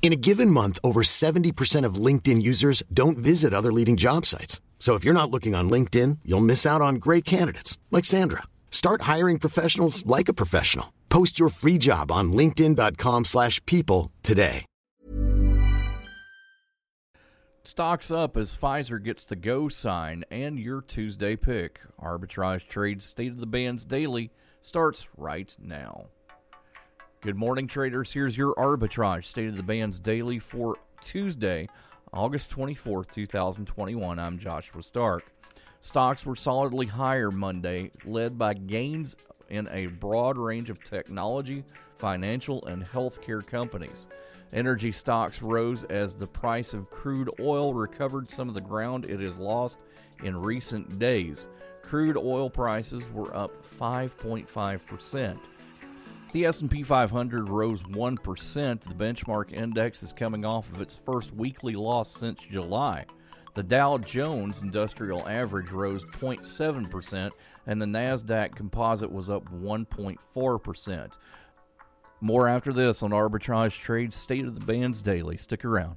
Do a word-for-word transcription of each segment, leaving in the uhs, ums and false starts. In a given month, over seventy percent of LinkedIn users don't visit other leading job sites. So if you're not looking on LinkedIn, you'll miss out on great candidates like Sandra. Start hiring professionals like a professional. Post your free job on linkedin dot com slash people today. Stocks up as Pfizer gets the go sign and your Tuesday pick. Arbitrage Trade State of the Bands Daily starts right now. Good morning, traders. Here's your Arbitrage State of the Bands Daily for Tuesday, August twenty-fourth, twenty twenty-one. I'm Joshua Stark. Stocks were solidly higher Monday, led by gains in a broad range of technology, financial, and healthcare companies. Energy stocks rose as the price of crude oil recovered some of the ground it has lost in recent days. Crude oil prices were up five point five percent. The S and P five hundred rose one percent. The benchmark index is coming off of its first weekly loss since July. The Dow Jones Industrial Average rose zero point seven percent, and the NASDAQ Composite was up one point four percent. More after this on Arbitrage Trade's State of the Bands Daily. Stick around.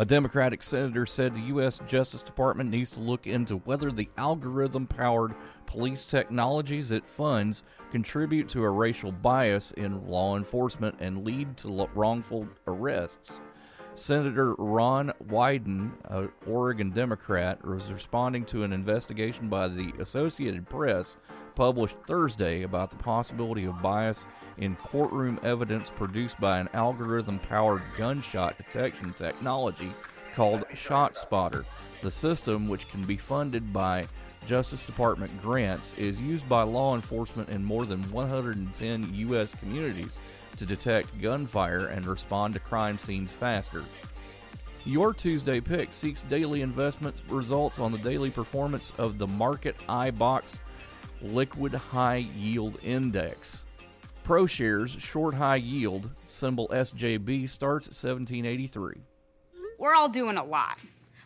A Democratic senator said the U S. Justice Department needs to look into whether the algorithm-powered police technologies it funds contribute to a racial bias in law enforcement and lead to wrongful arrests. Senator Ron Wyden, an Oregon Democrat, was responding to an investigation by the Associated Press published Thursday about the possibility of bias in courtroom evidence produced by an algorithm-powered gunshot detection technology called ShotSpotter. The system, which can be funded by Justice Department grants, is used by law enforcement in more than one hundred ten U S communities to detect gunfire and respond to crime scenes faster. Your Tuesday pick seeks daily investment results on the daily performance of the market iBox Liquid High Yield Index. ProShares Short High Yield, symbol S J B, starts at seventeen eighty-three. We're all doing a lot.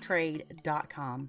trade dot com.